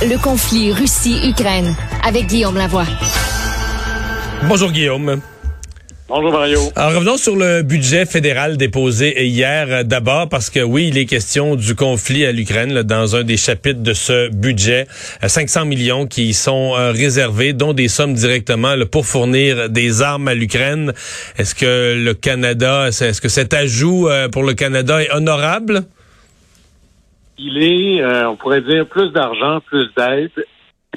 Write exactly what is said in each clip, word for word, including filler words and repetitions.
Le conflit Russie-Ukraine avec Guillaume Lavoie. Bonjour Guillaume. Bonjour Mario. Alors revenons sur le budget fédéral déposé hier. D'abord parce que oui, il est question du conflit à l'Ukraine là, dans un des chapitres de ce budget. cinq cents millions qui sont euh, réservés, dont des sommes directement là, pour fournir des armes à l'Ukraine. Est-ce que le Canada, est-ce que cet ajout euh, pour le Canada est honorable? Il est, euh, on pourrait dire, plus d'argent, plus d'aide,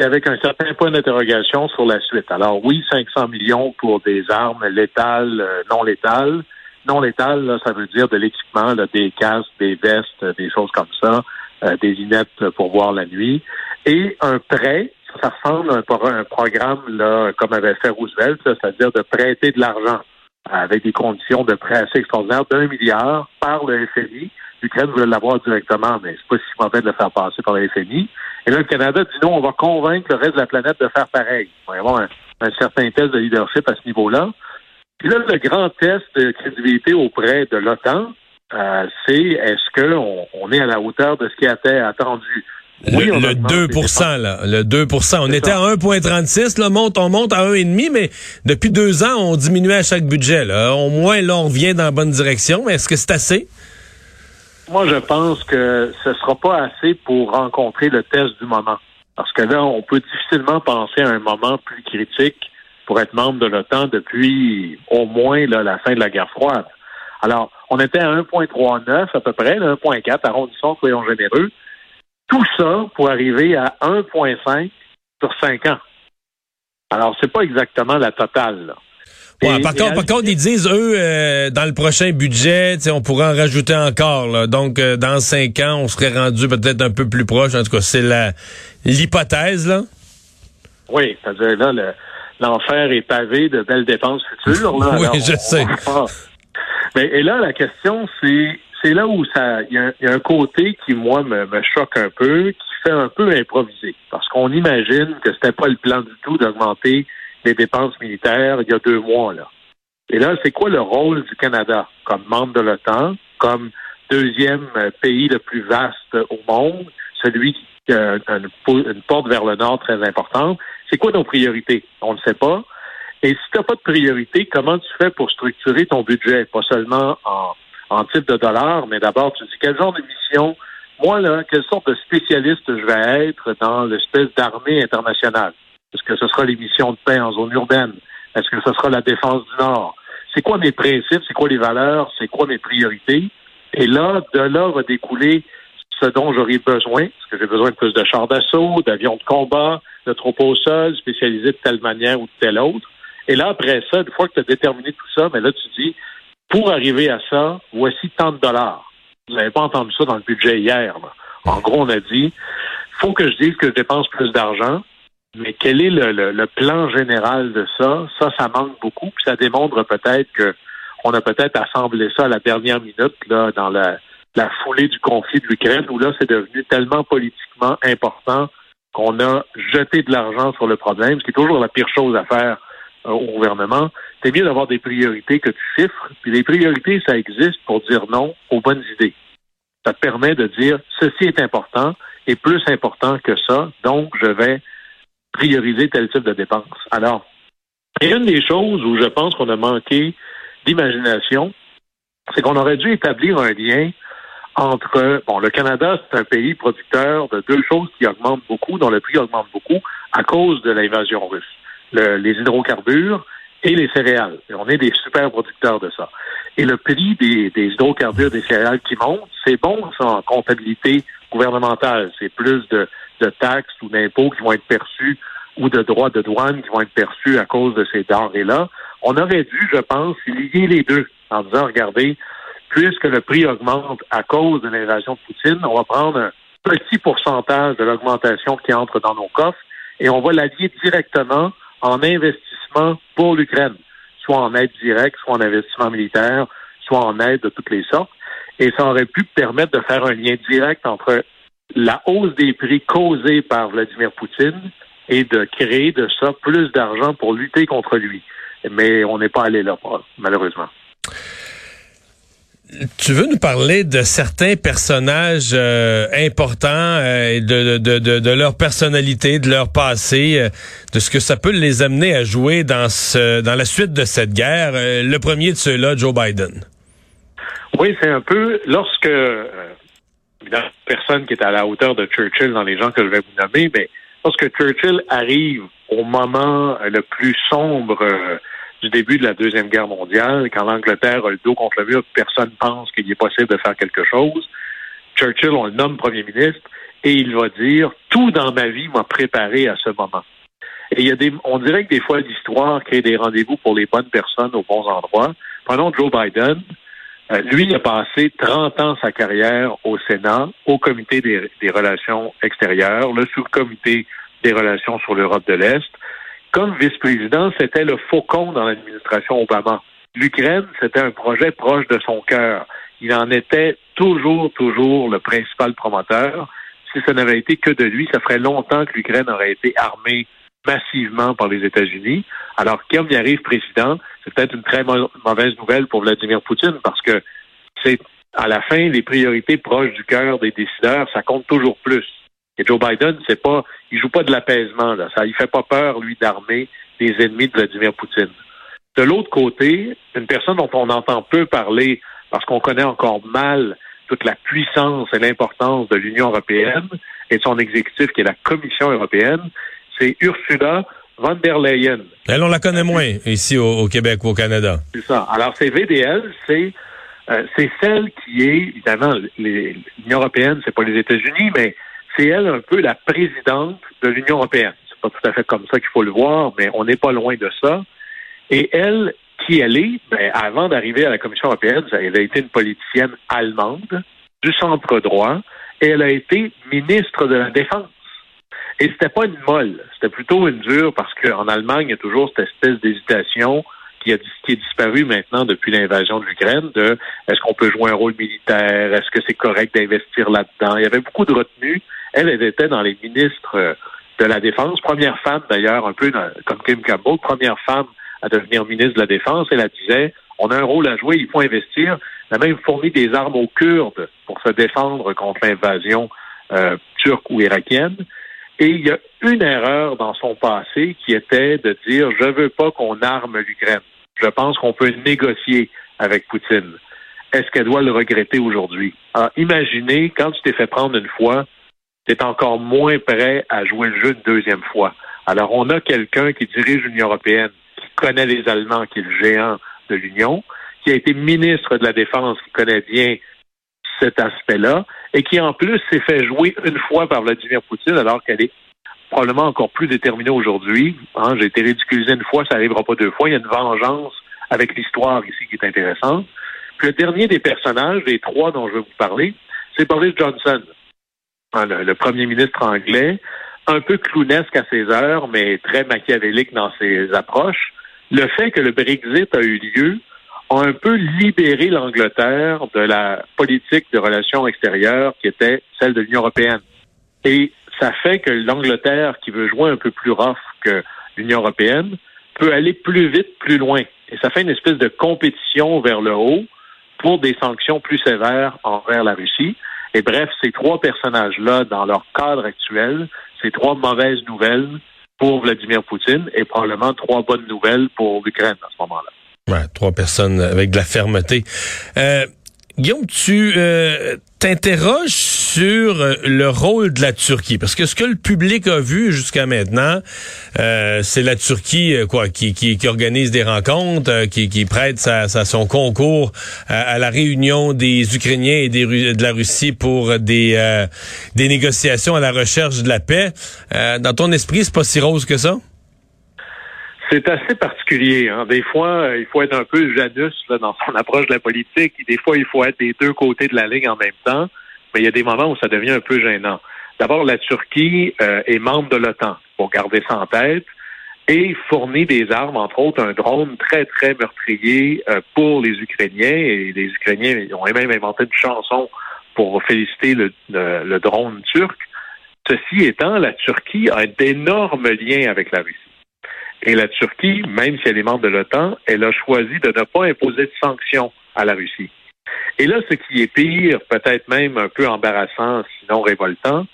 avec un certain point d'interrogation sur la suite. Alors oui, cinq cents millions pour des armes létales, euh, non létales. Non létales, là, ça veut dire de l'équipement, là, des casques, des vestes, des choses comme ça, euh, des lunettes pour voir la nuit. Et un prêt, ça ressemble à un, un programme là, comme avait fait Roosevelt, là, c'est-à-dire de prêter de l'argent avec des conditions de prêt assez extraordinaires d'un milliard par le F M I. L'Ukraine voulait l'avoir directement, mais c'est pas si mauvais de le faire passer par le F M I. Et là, le Canada dit non, on va convaincre le reste de la planète de faire pareil. Il va y avoir un, un certain test de leadership à ce niveau-là. Puis là, le grand test de crédibilité auprès de l'OTAN, euh, c'est est-ce qu'on on est à la hauteur de ce qui était attendu? Oui, le, on le deux pour cent, là. Le deux pour cent. On c'est était ça. À un virgule trente-six, là. Monte, on monte à un virgule cinq, mais depuis deux ans, on diminuait à chaque budget, là. Au moins, là, on revient dans la bonne direction. Mais est-ce que c'est assez? Moi, je pense que ce sera pas assez pour rencontrer le test du moment. Parce que là, on peut difficilement penser à un moment plus critique pour être membre de l'OTAN depuis au moins là, la fin de la guerre froide. Alors, on était à un virgule trente-neuf à peu près, là, un virgule quatre, arrondissons, soyons généreux. Tout ça pour arriver à un virgule cinq sur cinq ans. Alors, c'est pas exactement la totale, là. Ouais, par, contre, par contre, ils disent, eux, euh, dans le prochain budget, on pourrait en rajouter encore. Là. Donc, euh, dans cinq ans, on serait rendu peut-être un peu plus proche. En tout cas, c'est la l'hypothèse, là. Oui, c'est-à-dire, là, le, l'enfer est pavé de belles dépenses futures. Là. Oui, Alors, je on, sais. On Mais, et là, la question, c'est c'est là où ça il y, y a un côté qui, moi, me, me choque un peu, qui fait un peu improviser. Parce qu'on imagine que c'était pas le plan du tout d'augmenter les dépenses militaires il y a deux mois, là. Et là, c'est quoi le rôle du Canada comme membre de l'OTAN, comme deuxième pays le plus vaste au monde, celui qui a une porte vers le nord très importante? C'est quoi nos priorités? On ne sait pas. Et si tu n'as pas de priorité, comment tu fais pour structurer ton budget? Pas seulement en, en type de dollars, mais d'abord, tu dis quel genre de mission? Moi, là, quelle sorte de spécialiste je vais être dans l'espèce d'armée internationale? Est-ce que ce sera les missions de paix en zone urbaine? Est-ce que ce sera la défense du Nord? C'est quoi mes principes? C'est quoi les valeurs? C'est quoi mes priorités? Et là, de là va découler ce dont j'aurai besoin. Est-ce que j'ai besoin de plus de chars d'assaut, d'avions de combat, de troupes au sol, spécialisés de telle manière ou de telle autre? Et là, après ça, une fois que tu as déterminé tout ça, mais là, tu dis, pour arriver à ça, voici tant de dollars. Vous n'avez pas entendu ça dans le budget hier, là. En gros, on a dit, faut que je dise que je dépense plus d'argent. Mais quel est le, le, le plan général de ça? Ça, ça manque beaucoup. Puis ça démontre peut-être que on a peut-être assemblé ça à la dernière minute, là, dans la, la foulée du conflit de l'Ukraine, où là, c'est devenu tellement politiquement important qu'on a jeté de l'argent sur le problème, ce qui est toujours la pire chose à faire euh, au gouvernement. C'est mieux d'avoir des priorités que tu chiffres. Puis les priorités, ça existe pour dire non aux bonnes idées. Ça te permet de dire, ceci est important et plus important que ça, donc je vais prioriser tel type de dépenses. Alors, et une des choses où je pense qu'on a manqué d'imagination, c'est qu'on aurait dû établir un lien entre, bon, le Canada, c'est un pays producteur de deux choses qui augmentent beaucoup, dont le prix augmente beaucoup à cause de l'invasion russe. Le, les hydrocarbures et les céréales. Et on est des super producteurs de ça. Et le prix des, des hydrocarbures, des céréales qui montent, c'est bon, ça, en comptabilité gouvernementale. C'est plus de de taxes ou d'impôts qui vont être perçus ou de droits de douane qui vont être perçus à cause de ces denrées-là. On aurait dû, je pense, lier les deux en disant, regardez, puisque le prix augmente à cause de l'invasion de Poutine, on va prendre un petit pourcentage de l'augmentation qui entre dans nos coffres et on va l'allier directement en investissement pour l'Ukraine, soit en aide directe, soit en investissement militaire, soit en aide de toutes les sortes. Et ça aurait pu permettre de faire un lien direct entre la hausse des prix causée par Vladimir Poutine et de créer de ça plus d'argent pour lutter contre lui. Mais on n'est pas allé là, malheureusement. Tu veux nous parler de certains personnages euh, importants, euh, de, de, de, de leur personnalité, de leur passé, euh, de ce que ça peut les amener à jouer dans ce dans la suite de cette guerre. Euh, le premier de ceux-là, Joe Biden. Oui, c'est un peu lorsque euh, personne qui est à la hauteur de Churchill dans les gens que je vais vous nommer, mais lorsque Churchill arrive au moment le plus sombre euh, du début de la Deuxième Guerre mondiale, quand l'Angleterre a le dos contre le mur, personne pense qu'il est possible de faire quelque chose. Churchill, on le nomme premier ministre, et il va dire « Tout dans ma vie m'a préparé à ce moment ». Et il y a des, on dirait que des fois, l'histoire crée des rendez-vous pour les bonnes personnes aux bons endroits. Prenons Joe Biden. Euh, lui, il a passé trente ans sa carrière au Sénat, au comité des, des relations extérieures, le sous-comité des relations sur l'Europe de l'Est. Comme vice-président, c'était le faucon dans l'administration Obama. L'Ukraine, c'était un projet proche de son cœur. Il en était toujours, toujours le principal promoteur. Si ça n'avait été que de lui, ça ferait longtemps que l'Ukraine aurait été armée massivement par les États-Unis. Alors, comme il arrive président, c'est peut-être une très mauvaise nouvelle pour Vladimir Poutine, parce que c'est, à la fin, les priorités proches du cœur des décideurs, ça compte toujours plus. Et Joe Biden, c'est pas, il joue pas de l'apaisement, là. Ça, il fait pas peur, lui, d'armer les ennemis de Vladimir Poutine. De l'autre côté, une personne dont on entend peu parler, parce qu'on connaît encore mal toute la puissance et l'importance de l'Union européenne et de son exécutif, qui est la Commission européenne, c'est Ursula Van der Leyen. Elle, on la connaît moins, ici, au, au Québec ou au Canada. C'est ça. Alors, c'est V D L, c'est, euh, c'est celle qui est, évidemment, les, l'Union européenne, c'est pas les États-Unis, mais c'est elle un peu la présidente de l'Union européenne. C'est pas tout à fait comme ça qu'il faut le voir, mais on n'est pas loin de ça. Et elle, qui elle est, ben, avant d'arriver à la Commission européenne, elle a été une politicienne allemande, du centre-droit, et elle a été ministre de la Défense. Et c'était pas une molle, c'était plutôt une dure, parce qu'en Allemagne, il y a toujours cette espèce d'hésitation qui a qui est disparue maintenant depuis l'invasion de l'Ukraine, de est-ce qu'on peut jouer un rôle militaire, est-ce que c'est correct d'investir là-dedans? Il y avait beaucoup de retenue. Elle, elle était dans les ministres de la Défense, première femme d'ailleurs, un peu comme Kim Campbell, première femme à devenir ministre de la Défense. Elle, elle disait, on a un rôle à jouer, il faut investir. Elle a même fourni des armes aux Kurdes pour se défendre contre l'invasion euh, turque ou irakienne. Et il y a une erreur dans son passé qui était de dire, je veux pas qu'on arme l'Ukraine. Je pense qu'on peut négocier avec Poutine. Est-ce qu'elle doit le regretter aujourd'hui? Alors, imaginez, quand tu t'es fait prendre une fois, t'es encore moins prêt à jouer le jeu une deuxième fois. Alors, on a quelqu'un qui dirige l'Union européenne, qui connaît les Allemands, qui est le géant de l'Union, qui a été ministre de la Défense, qui connaît bien cet aspect-là, et qui, en plus, s'est fait jouer une fois par Vladimir Poutine, alors qu'elle est probablement encore plus déterminée aujourd'hui. Hein, j'ai été ridiculisé une fois, ça n'arrivera pas deux fois. Il y a une vengeance avec l'histoire ici qui est intéressante. Puis le dernier des personnages, des trois dont je veux vous parler, c'est Boris Johnson. Le, le premier ministre anglais, un peu clownesque à ses heures, mais très machiavélique dans ses approches. Le fait que le Brexit a eu lieu a un peu libéré l'Angleterre de la politique de relations extérieures qui était celle de l'Union européenne. Et ça fait que l'Angleterre, qui veut jouer un peu plus rough que l'Union européenne, peut aller plus vite, plus loin. Et ça fait une espèce de compétition vers le haut pour des sanctions plus sévères envers la Russie. Et bref, ces trois personnages-là, dans leur cadre actuel, c'est trois mauvaises nouvelles pour Vladimir Poutine et probablement trois bonnes nouvelles pour l'Ukraine à ce moment-là. Ouais, trois personnes avec de la fermeté. Euh, Guillaume, tu euh, t'interroges sur le rôle de la Turquie, parce que ce que le public a vu jusqu'à maintenant, euh, c'est la Turquie quoi, qui, qui, qui organise des rencontres, qui, qui prête sa, sa, son concours à, à la réunion des Ukrainiens et des, de la Russie pour des, euh, des négociations à la recherche de la paix. Euh, dans ton esprit, c'est pas si rose que ça? C'est assez particulier. Hein. Des fois, il faut être un peu Janus là, dans son approche de la politique. Des fois, il faut être des deux côtés de la ligne en même temps. Mais il y a des moments où ça devient un peu gênant. D'abord, la Turquie euh, est membre de l'OTAN, pour garder ça en tête, et fournit des armes, entre autres un drone très, très meurtrier euh, pour les Ukrainiens. Et les Ukrainiens ont même inventé une chanson pour féliciter le, le, le drone turc. Ceci étant, la Turquie a d'énormes liens avec la Russie. Et la Turquie, même si elle est membre de l'OTAN, elle a choisi de ne pas imposer de sanctions à la Russie. Et là, ce qui est pire, peut-être même un peu embarrassant, sinon révoltant,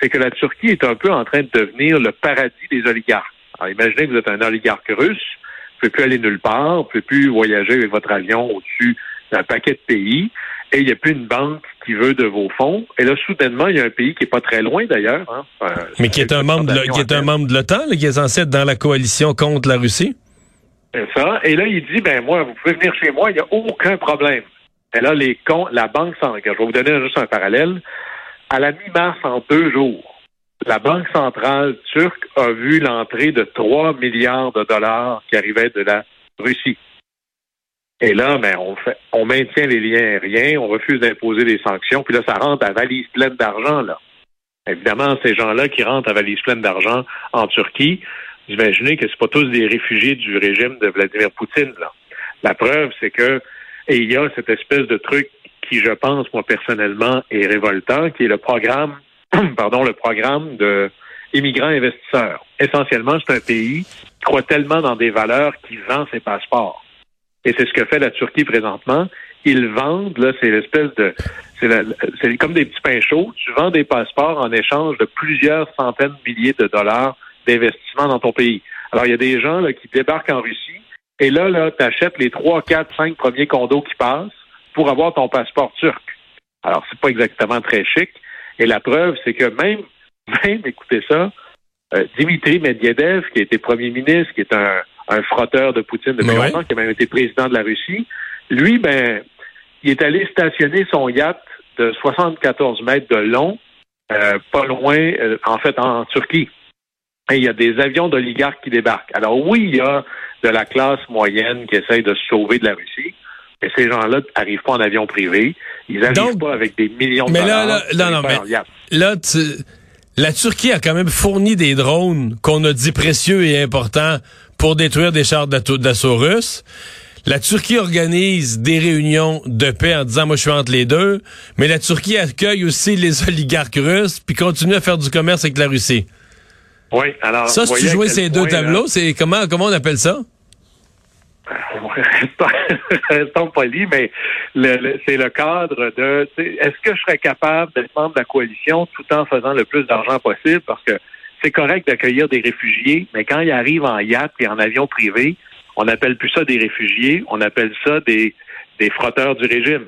c'est que la Turquie est un peu en train de devenir le paradis des oligarques. Alors, imaginez que vous êtes un oligarque russe, vous ne pouvez plus aller nulle part, vous ne pouvez plus voyager avec votre avion au-dessus d'un paquet de pays, et il n'y a plus une banque qui veut de vos fonds. Et là, soudainement, il y a un pays qui n'est pas très loin, d'ailleurs. Hein, enfin, mais qui est un membre de, qui est un membre de l'OTAN, là, qui est censé être dans la coalition contre la Russie? C'est ça. Et là, il dit, ben moi, vous pouvez venir chez moi, il n'y a aucun problème. Et là, les comptes, la banque s'engage. Je vais vous donner juste un parallèle. À la mi-mars, en deux jours, la Banque centrale turque a vu l'entrée de trois milliards de dollars qui arrivaient de la Russie. Et là, ben, on fait, on maintient les liens aériens, on refuse d'imposer des sanctions, puis là, ça rentre à valise pleine d'argent, là. Évidemment, ces gens-là qui rentrent à valise pleine d'argent en Turquie, vous imaginez que c'est pas tous des réfugiés du régime de Vladimir Poutine, là. La preuve, c'est que, et il y a cette espèce de truc qui, je pense, moi, personnellement, est révoltant, qui est le programme, pardon, le programme de immigrants investisseurs. Essentiellement, c'est un pays qui croit tellement dans des valeurs qu'il vend ses passeports. Et c'est ce que fait la Turquie présentement. Ils vendent, là, c'est l'espèce de... C'est, la, c'est comme des petits pains chauds. Tu vends des passeports en échange de plusieurs centaines de milliers de dollars d'investissement dans ton pays. Alors, il y a des gens là, qui débarquent en Russie, et là, là, tu achètes les trois, quatre, cinq premiers condos qui passent pour avoir ton passeport turc. Alors, c'est pas exactement très chic. Et la preuve, c'est que même, même, écoutez ça, euh, Dmitri Medvedev, qui a été premier ministre, qui est un, un frotteur de Poutine depuis longtemps, ouais. qui a même été président de la Russie, lui, ben, il est allé stationner son yacht de soixante-quatorze mètres de long, euh, pas loin, euh, en fait, en, en Turquie. Et il y a des avions d'oligarques qui débarquent. Alors oui, il y a de la classe moyenne qui essaye de se sauver de la Russie, mais ces gens-là n'arrivent pas en avion privé, ils n'arrivent pas avec des millions de mais dollars. Là, là, non, non, mais là, tu, la Turquie a quand même fourni des drones qu'on a dit précieux et importants pour détruire des chars d'assaut russes. La Turquie organise des réunions de paix en disant « moi je suis entre les deux », mais la Turquie accueille aussi les oligarques russes puis continue à faire du commerce avec la Russie. Oui, alors... Ça, si tu jouais ces point, deux tableaux, là, c'est comment, comment on appelle ça? Restons polis, mais le, le, c'est le cadre de... Est-ce que je serais capable d'être membre de la coalition tout en faisant le plus d'argent possible? Parce que c'est correct d'accueillir des réfugiés, mais quand ils arrivent en yacht et en avion privé, on n'appelle plus ça des réfugiés, on appelle ça des, des frotteurs du régime.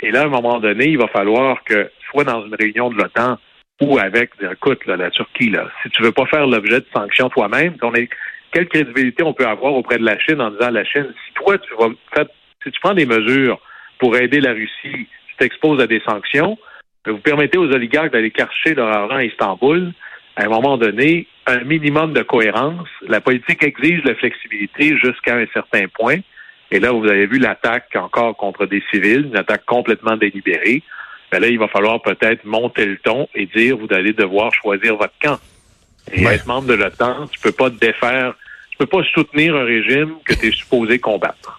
Et là, à un moment donné, il va falloir que, soit dans une réunion de l'OTAN, ou avec, dire, écoute, là, la Turquie, là, si tu veux pas faire l'objet de sanctions toi-même, on est, quelle crédibilité on peut avoir auprès de la Chine en disant à la Chine, si toi, tu vas fait, si tu prends des mesures pour aider la Russie, tu t'exposes à des sanctions, vous permettez aux oligarques d'aller cacher leur argent à Istanbul, à un moment donné, un minimum de cohérence. La politique exige la flexibilité jusqu'à un certain point. Et là, vous avez vu l'attaque encore contre des civils, une attaque complètement délibérée. Ben là, il va falloir peut-être monter le ton et dire, vous allez devoir choisir votre camp. Et ouais. être membre de l'OTAN, tu peux pas te défaire, tu peux pas soutenir un régime que tu es supposé combattre.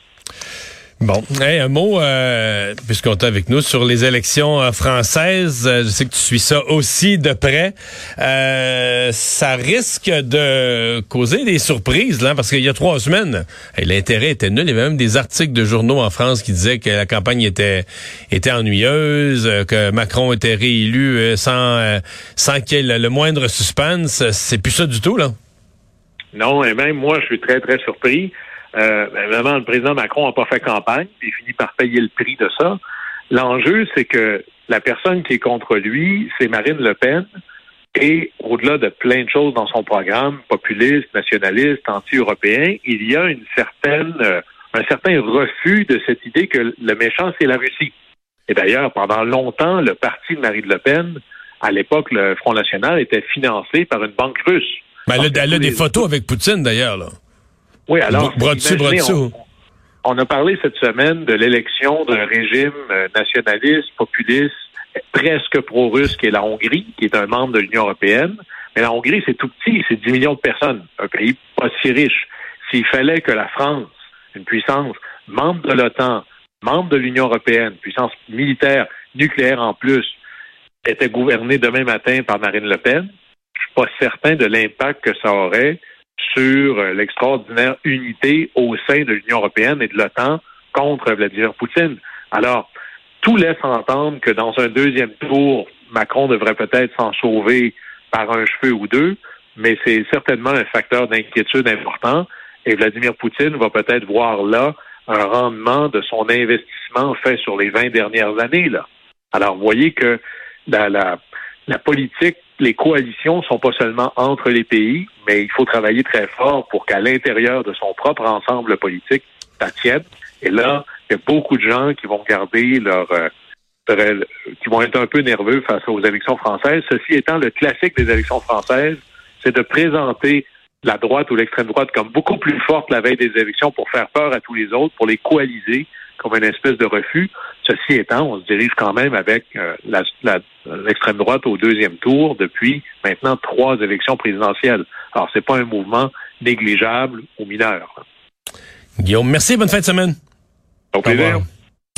Bon, hey, un mot, euh, puisqu'on est avec nous, sur les élections euh, françaises. Euh, je sais que tu suis ça aussi de près. Euh, ça risque de causer des surprises, là, parce qu'il y a trois semaines, hey, l'intérêt était nul. Il y avait même des articles de journaux en France qui disaient que la campagne était était ennuyeuse, euh, que Macron était réélu euh, sans euh, sans qu'il y ait le, le moindre suspense. C'est plus ça du tout, là. Non, et même moi, je suis très, très surpris. Euh, ben vraiment, le président Macron n'a pas fait campagne, puis il finit par payer le prix de ça. L'enjeu, c'est que la personne qui est contre lui, c'est Marine Le Pen, et au-delà de plein de choses dans son programme, populiste, nationaliste, anti-européen, il y a une certaine, euh, un certain refus de cette idée que le méchant, c'est la Russie. Et d'ailleurs, pendant longtemps, le parti de Marine Le Pen, à l'époque, le Front National, était financé par une banque russe. Ben, elle, elle a des photos avec Poutine, d'ailleurs, là. Oui, alors, imaginez, on, on a parlé cette semaine de l'élection d'un régime nationaliste, populiste, presque pro-russe, qui est la Hongrie, qui est un membre de l'Union européenne. Mais la Hongrie, c'est tout petit, c'est dix millions de personnes, un pays pas si riche. S'il fallait que la France, une puissance membre de l'OTAN, membre de l'Union européenne, puissance militaire, nucléaire en plus, était gouvernée demain matin par Marine Le Pen, je suis pas certain de l'impact que ça aurait sur l'extraordinaire unité au sein de l'Union européenne et de l'OTAN contre Vladimir Poutine. Alors, tout laisse entendre que dans un deuxième tour, Macron devrait peut-être s'en sauver par un cheveu ou deux, mais c'est certainement un facteur d'inquiétude important. Et Vladimir Poutine va peut-être voir là un rendement de son investissement fait sur les vingt dernières années. Là. Alors, vous voyez que la, la, la politique, les coalitions ne sont pas seulement entre les pays, mais il faut travailler très fort pour qu'à l'intérieur de son propre ensemble politique, ça tienne. Et là, il y a beaucoup de gens qui vont garder leur... Euh, qui vont être un peu nerveux face aux élections françaises. Ceci étant, le classique des élections françaises, c'est de présenter la droite ou l'extrême droite comme beaucoup plus forte la veille des élections pour faire peur à tous les autres, pour les coaliser comme une espèce de refus. Ceci étant, on se dirige quand même avec euh, la, la, l'extrême droite au deuxième tour depuis maintenant trois élections présidentielles. Alors, c'est pas un mouvement négligeable ou mineur. Guillaume, merci. Bonne fin de semaine. Au plaisir.